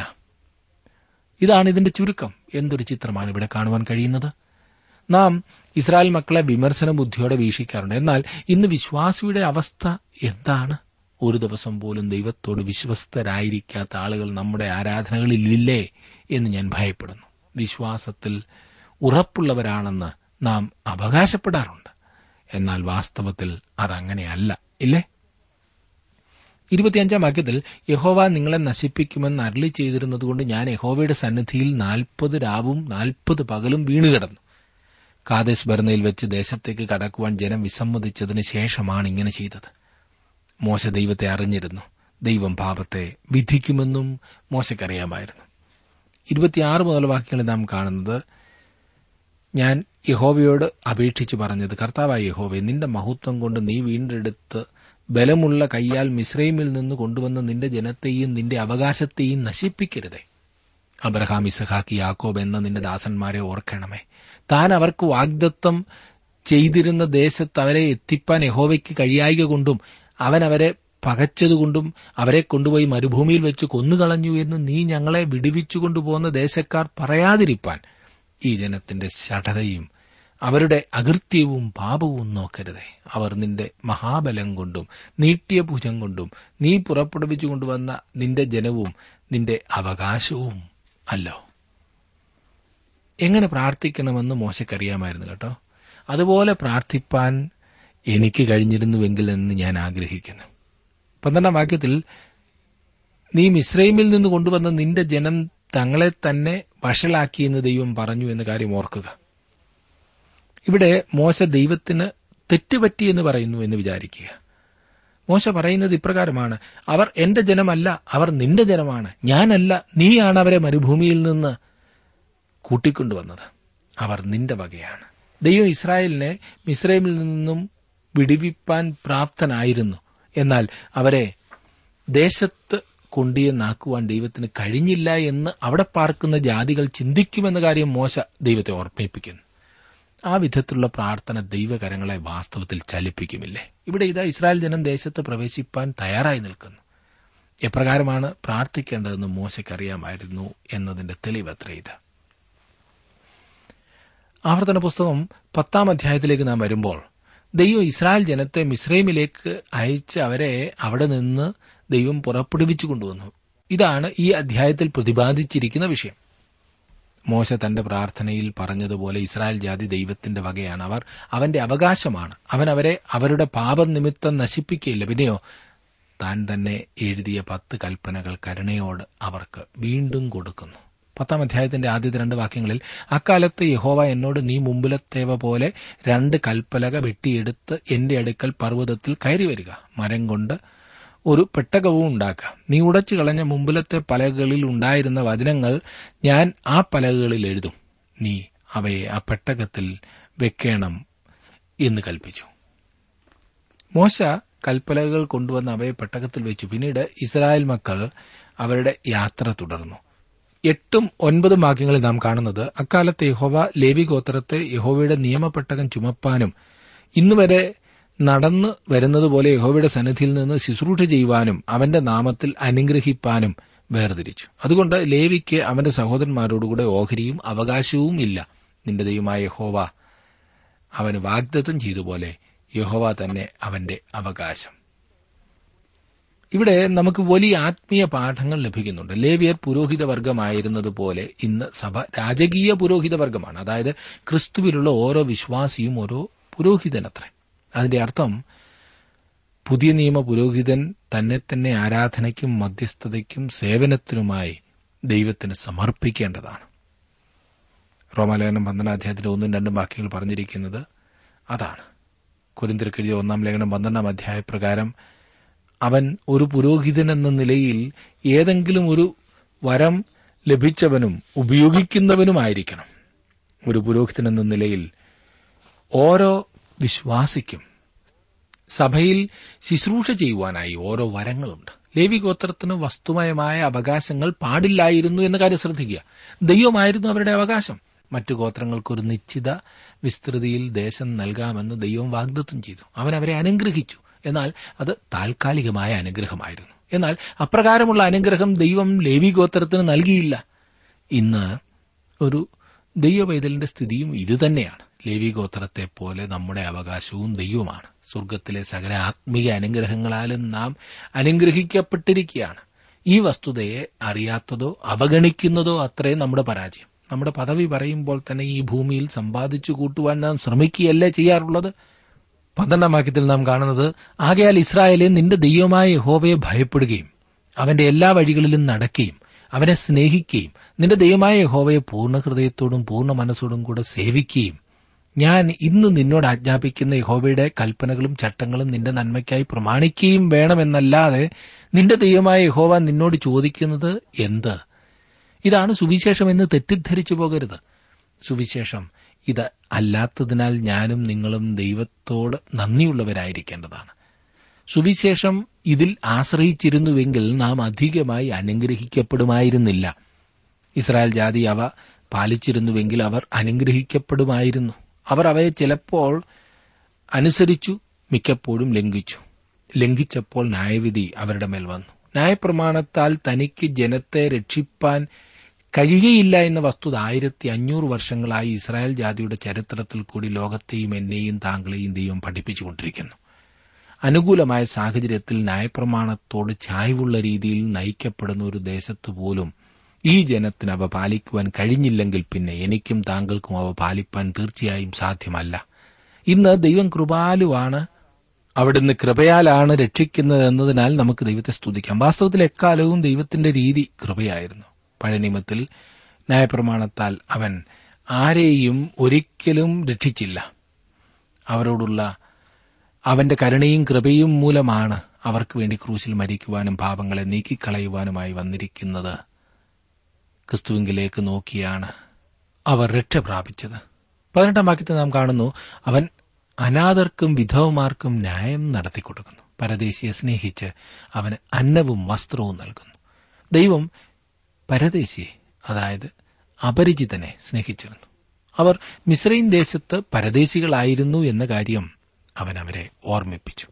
ഇതാണ് ഇതിന്റെ ചുരുക്കം. എന്തൊരു ചിത്രമാണ് ഇവിടെ കാണുവാൻ കഴിയുന്നത്! നാം ഇസ്രായേൽ മക്കളെ വിമർശന ബുദ്ധിയോടെ വീക്ഷിക്കാറുണ്ട്. എന്നാൽ ഇന്ന് വിശ്വാസിയുടെ അവസ്ഥ എന്താണ്? ഒരു ദിവസം പോലും ദൈവത്തോട് വിശ്വസ്തരായിരിക്കാത്ത ആളുകൾ നമ്മുടെ ആരാധനകളിലില്ലേ എന്ന് ഞാൻ ഭയപ്പെടുന്നു. വിശ്വാസത്തിൽ ഉറപ്പുള്ളവരാണെന്ന് നാം അവകാശപ്പെടാറുണ്ട്. എന്നാൽ വാസ്തവത്തിൽ അതങ്ങനെയല്ല, ഇല്ലേ? ഇരുപത്തിയഞ്ചാം വാക്യത്തിൽ യഹോവ നിങ്ങളെ നശിപ്പിക്കുമെന്ന് അരുളി ചെയ്തിരുന്നതുകൊണ്ട് ഞാൻ യഹോവയുടെ സന്നിധിയിൽ നാൽപ്പത് രാവും നാൽപ്പത് പകലും വീണുകിടന്നു. കാദേസ് ബർന്നയിൽ വെച്ച് ദേശത്തേക്ക് കടക്കുവാൻ ജനം വിസമ്മതിച്ചതിന് ശേഷമാണ് ഇങ്ങനെ ചെയ്തത്. മോശ ദൈവത്തെ അറിഞ്ഞിരുന്നു. ദൈവം പാപത്തെ വിധിക്കുമെന്നും മോശയ്ക്കറിയാമായിരുന്നു. ഇരുപത്തിയാറ് മുതൽ വാക്യങ്ങളിൽ നാം കാണുന്നത്, ഞാൻ യഹോവയോട് അപേക്ഷിച്ചു പറഞ്ഞത്, കർത്താവായ യഹോവേ, നിന്റെ മഹത്വം കൊണ്ട് നീ വീണ്ടെടുത്ത് ബലമുള്ള കൈയാൽ മിസ്രൈമിൽ നിന്ന് കൊണ്ടുവന്ന നിന്റെ ജനത്തെയും നിന്റെ അവകാശത്തെയും നശിപ്പിക്കരുതേ. അബ്രഹാം, ഇസഹാക്ക്, യാക്കോബ് എന്ന നിന്റെ ദാസന്മാരെ ഓർക്കണമേ. താൻ അവർക്ക് വാഗ്ദത്തം ചെയ്തിരുന്ന ദേശത്ത് അവരെ എത്തിപ്പാൻ യഹോവയ്ക്ക് കഴിയായിക കൊണ്ടും അവൻ അവരെ പകച്ചതുകൊണ്ടും അവരെ കൊണ്ടുപോയി മരുഭൂമിയിൽ വെച്ച് കൊന്നുകളഞ്ഞു എന്ന് നീ ഞങ്ങളെ വിടുവിച്ചു കൊണ്ടുപോകുന്ന ദേശക്കാർ പറയാതിരിപ്പാൻ ഈ ജനത്തിന്റെ ശഠതയും അവരുടെ അകൃത്യവും പാപവും നോക്കരുതേ. അവർ നിന്റെ മഹാബലം കൊണ്ടും നീട്ടിയ ഭുജം കൊണ്ടും നീ പുറപ്പെടുവിച്ചു കൊണ്ടുവന്ന നിന്റെ ജനവും നിന്റെ അവകാശവും അല്ലോ. എങ്ങനെ പ്രാർത്ഥിക്കണമെന്ന് മോശയ്ക്കറിയാമായിരുന്നു കേട്ടോ. അതുപോലെ പ്രാർത്ഥിപ്പാൻ എനിക്ക് കഴിഞ്ഞിരുന്നുവെങ്കിൽ എന്ന് ഞാൻ ആഗ്രഹിക്കുന്നു. പന്ത്രണ്ടാം വാക്യത്തിൽ നീ മിസ്രൈമിൽ നിന്ന് കൊണ്ടുവന്ന നിന്റെ ജനം തങ്ങളെ തന്നെ വഷളാക്കിയെന്ന് ദൈവം പറഞ്ഞു എന്ന കാര്യം ഓർക്കുക. ഇവിടെ മോശ ദൈവത്തിന് തെറ്റുപറ്റിയെന്ന് പറയുന്നു എന്ന് വിചാരിക്കുക. മോശ പറയുന്നത് ഇപ്രകാരമാണ്, അവർ എന്റെ ജനമല്ല, അവർ നിന്റെ ജനമാണ്. ഞാനല്ല, നീയാണ് അവരെ മരുഭൂമിയിൽ നിന്ന് കൂട്ടിക്കൊണ്ടുവന്നത്. അവർ നിന്റെ വകയാണ്. ദൈവം ഇസ്രായേലിനെ മിസ്രൈമിൽ നിന്നും വിടുവിപ്പാൻ പ്രാപ്തനായിരുന്നു. എന്നാൽ അവരെ ദേശത്ത് കൊണ്ടുവന്നാക്കുവാൻ ദൈവത്തിന് കഴിഞ്ഞില്ല എന്ന് അവിടെ പാർക്കുന്ന ജാതികൾ ചിന്തിക്കുമെന്ന കാര്യം മോശ ദൈവത്തെ ഓർമ്മിപ്പിക്കുന്നു. ആ വിധത്തിലുള്ള പ്രാർത്ഥന ദൈവകരങ്ങളെ വാസ്തവത്തിൽ ചലിപ്പിക്കുമില്ലേ? ഇവിടെ ഇതാ ഇസ്രായേൽ ജനം ദേശത്ത് പ്രവേശിപ്പാൻ തയ്യാറായി നിൽക്കുന്നു. എപ്രകാരമാണ് പ്രാർത്ഥിക്കേണ്ടതെന്ന് മോശയ്ക്കറിയാമായിരുന്നു എന്നതിന്റെ തെളിവത്ര ഇത്. ആവർത്തന പുസ്തകം പത്താം അധ്യായത്തിലേക്ക് നാം വരുമ്പോൾ, ദൈവം ഇസ്രായേൽ ജനത്തെ മിസ്രൈമിലേക്ക് അയച്ച് അവരെ അവിടെ നിന്ന് ദൈവം പുറപ്പെടുവിച്ചു കൊണ്ടുവന്നു. ഇതാണ് ഈ അധ്യായത്തിൽ പ്രതിപാദിച്ചിരിക്കുന്ന വിഷയം. മോശ തന്റെ പ്രാർത്ഥനയിൽ പറഞ്ഞതുപോലെ ഇസ്രായേൽ ജാതി ദൈവത്തിന്റെ വകയാണ്. അവർ അവന്റെ അവകാശമാണ്. അവൻ അവരെ അവരുടെ പാപം നിമിത്തം നശിപ്പിക്കുകയില്ല. പിന്നെയോ താൻ തന്നെ എഴുതിയ പത്ത് കൽപ്പനകൾ കരുണയോട് അവർക്ക് വീണ്ടും കൊടുക്കുന്നു. പത്താം അധ്യായത്തിന്റെ ആദ്യത്തെ രണ്ട് വാക്യങ്ങളിൽ, അക്കാലത്ത് യഹോവ എന്നോട്, നീ മുമ്പിലത്തേവ പോലെ രണ്ട് കൽപ്പലക വെട്ടിയെടുത്ത് എന്റെ അടുക്കൽ പർവ്വതത്തിൽ കയറി വരിക, മരം കൊണ്ട് ഒരു പെട്ടകവും ഉണ്ടാക്കുക. നീ ഉടച്ചു കളഞ്ഞ മുമ്പിലത്തെ പലകകളിൽ ഉണ്ടായിരുന്ന വചനങ്ങൾ ഞാൻ ആ പലകകളിൽ എഴുതും, നീ അവയെ ആ പെട്ടകത്തിൽ വെക്കണം എന്ന് കൽപ്പിച്ചു. മോശ കൽപ്പലകൾ കൊണ്ടുവന്ന് അവയെ പെട്ടകത്തിൽ വെച്ചു. പിന്നീട് ഇസ്രായേൽ മക്കൾ അവരുടെ യാത്ര തുടർന്നു. എട്ടും ഒൻപതും വാക്യങ്ങളിൽ നാം കാണുന്നത്, അക്കാലത്ത് യഹോവ ലേവി ഗോത്രത്തെ യഹോവയുടെ നിയമപ്പെട്ടകം ചുമപ്പാനും ഇന്നുവരെ നടന്നു വരുന്നതുപോലെ യഹോവയുടെ സന്നിധിയിൽ നിന്ന് ശുശ്രൂഷ ചെയ്യുവാനും അവന്റെ നാമത്തിൽ അനുഗ്രഹിപ്പാനും വേർതിരിച്ചു. അതുകൊണ്ട് ലേവിക്ക് അവന്റെ സഹോദരന്മാരോടുകൂടെ ഓഹരിയും അവകാശവും ഇല്ല. നിന്റെ ദൈവമായ യഹോവ അവന് വാഗ്ദത്തം ചെയ്തതുപോലെ യഹോവ തന്നെ അവന്റെ അവകാശം. ഇവിടെ നമുക്ക് വലിയ ആത്മീയ പാഠങ്ങൾ ലഭിക്കുന്നുണ്ട്. ലേവിയർ പുരോഹിതവർഗമായിരുന്നതുപോലെ ഇന്ന് സഭ രാജകീയ പുരോഹിതവർഗമാണ്. അതായത് ക്രിസ്തുവിലുള്ള ഓരോ വിശ്വാസിയും ഓരോ പുരോഹിതനത്രേ. അതിന്റെ അർത്ഥം പുതിയ നിയമ പുരോഹിതൻ തന്നെ തന്നെ ആരാധനയ്ക്കും മധ്യസ്ഥതയ്ക്കും സേവനത്തിനുമായി ദൈവത്തിന് സമർപ്പിക്കേണ്ടതാണ്. റോമാലേഖനം പന്ത്രണ്ടാം അധ്യായത്തിലെ ഒന്നും രണ്ടും വാക്യങ്ങൾ പറഞ്ഞിരിക്കുന്നത് അതാണ്. കൊരിന്ത്യർക്ക് എഴുതിയ ഒന്നാം ലേഖനം പന്ത്രണ്ടാം അധ്യായപ്രകാരം, അവൻ ഒരു പുരോഹിതൻ എന്ന നിലയിൽ ഏതെങ്കിലും ഒരു വരം ലഭിച്ചവനും ഉപയോഗിക്കുന്നവനുമായിരിക്കണം. ഒരു പുരോഹിതൻ എന്ന നിലയിൽ ഓരോ വിശ്വാസിക്കും സഭയിൽ ശുശ്രൂഷ ചെയ്യുവാനായി ഓരോ വരങ്ങളുണ്ട്. ലേവി ഗോത്രത്തിന് വസ്തുമയമായ അവകാശങ്ങൾ പാടില്ലായിരുന്നു എന്ന കാര്യം ശ്രദ്ധിക്കുക. ദൈവമായിരുന്നു അവരുടെ അവകാശം. മറ്റു ഗോത്രങ്ങൾക്കൊരു നിശ്ചിത വിസ്തൃതിയിൽ ദേശം നൽകാമെന്ന് ദൈവം വാഗ്ദത്തം ചെയ്തു. അവൻ അവരെ അനുഗ്രഹിച്ചു. എന്നാൽ അത് താൽക്കാലികമായ അനുഗ്രഹമായിരുന്നു. എന്നാൽ അപ്രകാരമുള്ള അനുഗ്രഹം ദൈവം ലേവി ഗോത്രത്തിന് നൽകിയില്ല. ഇന്ന് ഒരു ദൈവപൈതലിന്റെ സ്ഥിതിയും ഇതുതന്നെയാണ്. ലേവി ഗോത്രത്തെ പോലെ നമ്മുടെ അവകാശവും ദൈവമാണ്. സ്വർഗ്ഗത്തിലെ സകല ആത്മീയ അനുഗ്രഹങ്ങളാലും നാം അനുഗ്രഹിക്കപ്പെട്ടിരിക്കുകയാണ്. ഈ വസ്തുതയെ അറിയാത്തതോ അവഗണിക്കുന്നതോ അത്രയും നമ്മുടെ പരാജയം. നമ്മുടെ പദവി പറയുമ്പോൾ തന്നെ ഈ ഭൂമിയിൽ സമ്പാദിച്ചു കൂട്ടുവാൻ നാം ശ്രമിക്കുകയല്ലേ ചെയ്യാറുള്ളത്. പന്ത്രണ്ടാം വാക്യത്തിൽ നാം കാണുന്നത്, ആകയാൽ ഇസ്രായേലെ, നിന്റെ ദൈവമായ യഹോവയെ ഭയപ്പെടുകയും അവന്റെ എല്ലാ വഴികളിലും നടക്കുകയും അവനെ സ്നേഹിക്കുകയും നിന്റെ ദൈവമായ യഹോവയെ പൂർണ്ണ ഹൃദയത്തോടും പൂർണ്ണ മനസ്സോടും കൂടെ സേവിക്കുകയും ഞാൻ ഇന്ന് നിന്നോട് ആജ്ഞാപിക്കുന്ന യഹോവയുടെ കൽപ്പനകളും ചട്ടങ്ങളും നിന്റെ നന്മയ്ക്കായി പ്രമാണിക്കുകയും വേണമെന്നല്ലാതെ നിന്റെ ദൈവമായ യഹോവ നിന്നോട് ചോദിക്കുന്നത് എന്ത്? ഇതാണ് സുവിശേഷം എന്ന് തെറ്റിദ്ധരിച്ചു പോകരുത്. സുവിശേഷം ഇത് അല്ലാത്തതിനാൽ ഞാനും നിങ്ങളും ദൈവത്തോട് നന്ദിയുള്ളവരായിരിക്കേണ്ടതാണ്. സുവിശേഷം ഇതിൽ ആശ്രയിച്ചിരുന്നുവെങ്കിൽ നാം അധികമായി അനുഗ്രഹിക്കപ്പെടുമായിരുന്നില്ല. ഇസ്രായേൽ ജാതി അവ പാലിച്ചിരുന്നുവെങ്കിൽ അവർ അനുഗ്രഹിക്കപ്പെടുമായിരുന്നു. അവർ അവയെ ചിലപ്പോൾ അനുസരിച്ചു, മിക്കപ്പോഴും ലംഘിച്ചു. ലംഘിച്ചപ്പോൾ ന്യായവിധി അവരുടെ മേൽ വന്നു. ന്യായപ്രമാണത്താൽ തനിക്ക് ജനത്തെ രക്ഷിപ്പാൻ കഴിയുകയില്ല എന്ന വസ്തുത ആയിരത്തി അഞ്ഞൂറ് വർഷങ്ങളായി ഇസ്രായേൽ ജാതിയുടെ ചരിത്രത്തിൽ കൂടി ലോകത്തെയും എന്നെയും താങ്കളെയും ദൈവം പഠിപ്പിച്ചുകൊണ്ടിരിക്കുന്നു. അനുകൂലമായ സാഹചര്യത്തിൽ ന്യായപ്രമാണത്തോട് ചായ്വുള്ള രീതിയിൽ നയിക്കപ്പെടുന്ന ഒരു ദേശത്തുപോലും ഈ ജനത്തിന് അവ പാലിക്കുവാൻ കഴിഞ്ഞില്ലെങ്കിൽ പിന്നെ എനിക്കും താങ്കൾക്കും അവ പാലിപ്പാൻ തീർച്ചയായും സാധ്യമല്ല. ഇന്ന് ദൈവം കൃപാലുവാണ്, അവിടുന്ന് കൃപയാലാണ് രക്ഷിക്കുന്നത് എന്നതിനാൽ നമുക്ക് ദൈവത്തെ സ്തുതിക്കാം. വാസ്തവത്തിൽ എക്കാലവും ദൈവത്തിന്റെ രീതി കൃപയായിരുന്നു. പഴയ നിയമത്തിൽ ന്യായപ്രമാണത്താൽ അവൻ ആരെയും ഒരിക്കലും രക്ഷിച്ചില്ല. അവരോടുള്ള അവന്റെ കരുണയും കൃപയും മൂലമാണ് അവർക്ക് വേണ്ടി ക്രൂശിൽ മരിക്കുവാനും പാപങ്ങളെ നീക്കിക്കളയുവാനുമായി വന്നിരിക്കുന്നത്. ക്രിസ്തുവിലേക്ക് നോക്കിയാണ് അവർ രക്ഷ പ്രാപിച്ചത്. പതിനെട്ടാം വാക്യത്തിൽ നാം കാണുന്നു, അവൻ അനാഥർക്കും വിധവമാർക്കും ന്യായം നടത്തിക്കൊടുക്കുന്നു, പരദേശിയെ സ്നേഹിച്ച് അവന് അന്നവും വസ്ത്രവും നൽകുന്നു. ദൈവം പരദേശിയെ, അതായത് അപരിചിതനെ സ്നേഹിച്ചിരുന്നു. അവർ മിസ്രൈം ദേശത്ത് പരദേശികളായിരുന്നു എന്ന കാര്യം അവൻ അവരെ ഓർമ്മിപ്പിച്ചു.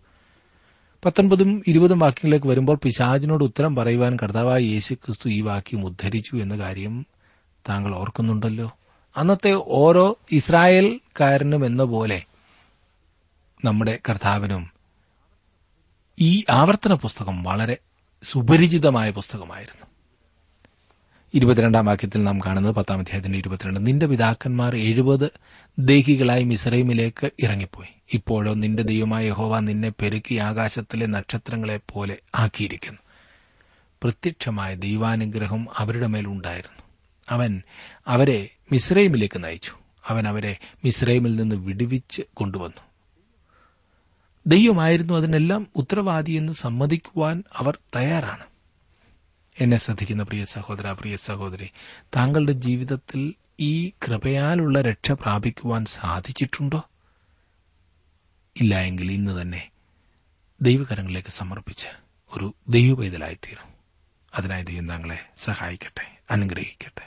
പത്തൊൻപതും ഇരുപതും വാക്യങ്ങളിലേക്ക് വരുമ്പോൾ പിശാചിനോട് ഉത്തരം പറയുവാൻ കർത്താവായ യേശുക്രിസ്തു ഈ വാക്യം ഉദ്ധരിച്ചു എന്ന കാര്യം താങ്കൾ ഓർക്കുന്നുണ്ടല്ലോ. അന്നത്തെ ഓരോ ഇസ്രായേൽക്കാരനും എന്ന പോലെ നമ്മുടെ കർത്താവിനും ഈ ആവർത്തന പുസ്തകം വളരെ സുപരിചിതമായ പുസ്തകമായിരുന്നു. ഇരുപത്തിരണ്ടാം വാക്യത്തിൽ നാം കാണുന്നത് പത്താം അധ്യായത്തിന്റെ ഇരുപത്തിരണ്ട്, നിന്റെ പിതാക്കന്മാർ എഴുപത് ദേഹികളായി മിസ്രൈമിലേക്ക് ഇറങ്ങിപ്പോയി. ഇപ്പോഴോ നിന്റെ ദൈവമായ യഹോവ നിന്നെ പെരുക്കി ആകാശത്തിലെ നക്ഷത്രങ്ങളെ പോലെ ആക്കിയിരിക്കുന്നു. പ്രത്യക്ഷമായ ദൈവാനുഗ്രഹം അവരുടെ മേലുണ്ടായിരുന്നു. അവൻ അവരെ മിസ്രൈമിലേക്ക് നയിച്ചു. അവൻ അവരെ മിസ്രൈമിൽ നിന്ന് വിടുവിച്ച് കൊണ്ടുവന്നു. ദൈവമായിരുന്നു അതിനെല്ലാം ഉത്തരവാദിയെന്ന് സമ്മതിക്കുവാൻ അവർ തയ്യാറാണ്. എന്നെ ശ്രദ്ധിക്കുന്ന പ്രിയ സഹോദര പ്രിയ സഹോദരി, താങ്കളുടെ ജീവിതത്തിൽ ഈ കൃപയാലുള്ള രക്ഷ പ്രാപിക്കുവാൻ സാധിച്ചിട്ടുണ്ടോ? ഇല്ല എങ്കിൽ ഇന്ന് തന്നെ ദൈവകരങ്ങളിലേക്ക് സമർപ്പിച്ച് ഒരു ദൈവപൈതലായിത്തീരും. അതിനായി ദൈവം താങ്കളെ സഹായിക്കട്ടെ, അനുഗ്രഹിക്കട്ടെ.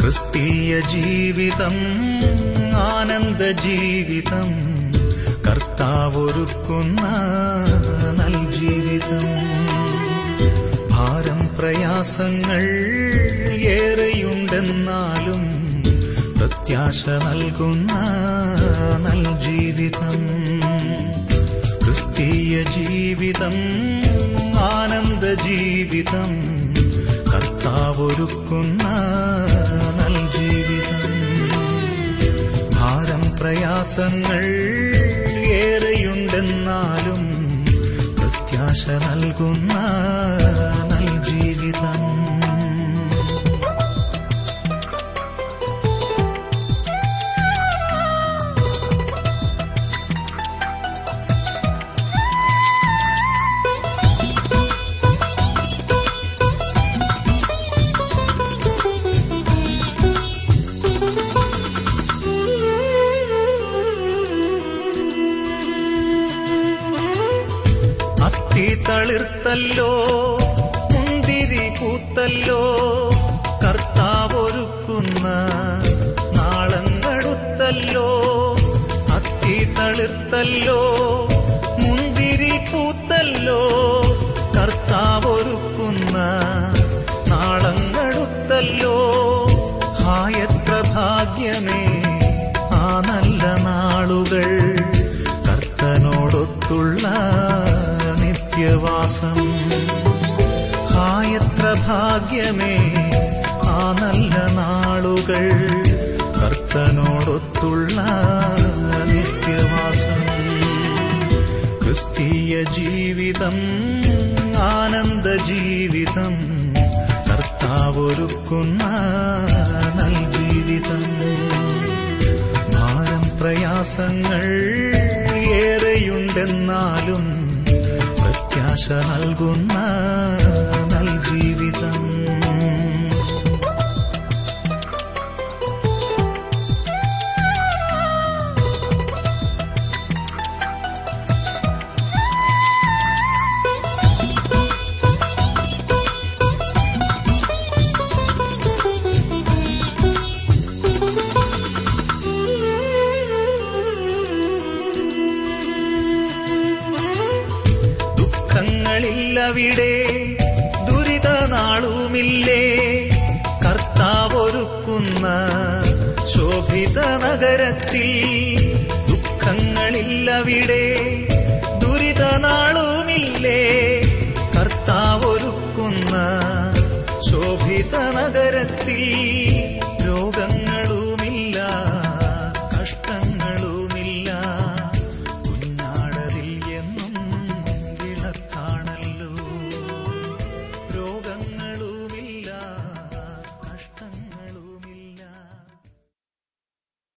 ക്രിസ്തീയ ജീവിതം, ആനന്ദ ജീവിതം, കർത്താവൊരുക്കുന്ന നൽ ജീവിതം. ഭാരം പ്രയാസങ്ങൾ ഏറെയുണ്ടെന്നാലും പ്രത്യാശ നൽകുന്ന നൽ ജീവിതം. ക്രിസ്തീയ ജീവിതം, ആനന്ദ ജീവിതം, കർത്താവൊരുക്കുന്ന നൽ ജീവിതം. ഭാരം പ്രയാസങ്ങൾ ഏറെയുണ്ടെന്നാലും പ്രത്യാശ നൽകുന്ന നൽ ജീവിതം. തളിർത്തല്ലോ മുന്തിരി പൂത്തല്ലോ, കർത്താവൊരുക്കുന്ന നാളങ്ങടുത്തല്ലോ. അത്തി തളിർത്തല്ലോ മുന്തിരി പൂത്തല്ലോ, കർത്താവൊരുക്കുന്ന നാളങ്ങടുത്തല്ലോ. ഹായത്ര ഭാഗ്യമേ ആ നല്ല നാളുകൾ, കർത്തനോടൊത്തുള്ള വാസം. ഹായത്ര ഭാഗ്യമേ ആ നല്ല നാളുകൾ, കർത്തനോടൊത്തുള്ള നിത്യവാസം. ക്രിസ്തീയ ജീവിതം, ആനന്ദ ജീവിതം, കർത്താവൊരുക്കുന്ന നൽ ജീവിതം. ഭാരം പ്രയാസങ്ങൾ ഏറെയുണ്ടെന്നാലും പ്രത്യാശ നൽകുന്ന നൽ ജീവിതം. തടസ്സങ്ങളില്ലവിടെ, ദുരിത നാളുമില്ലേ. കർത്താവൊരുക്കുന്ന ശോഭിത നഗരത്തിൽ ദുഃഖങ്ങളില്ലവിടെ, ദുരിത നാളുമില്ലേ. കർത്താവൊരുക്കുന്ന ശോഭിത നഗരത്തിൽ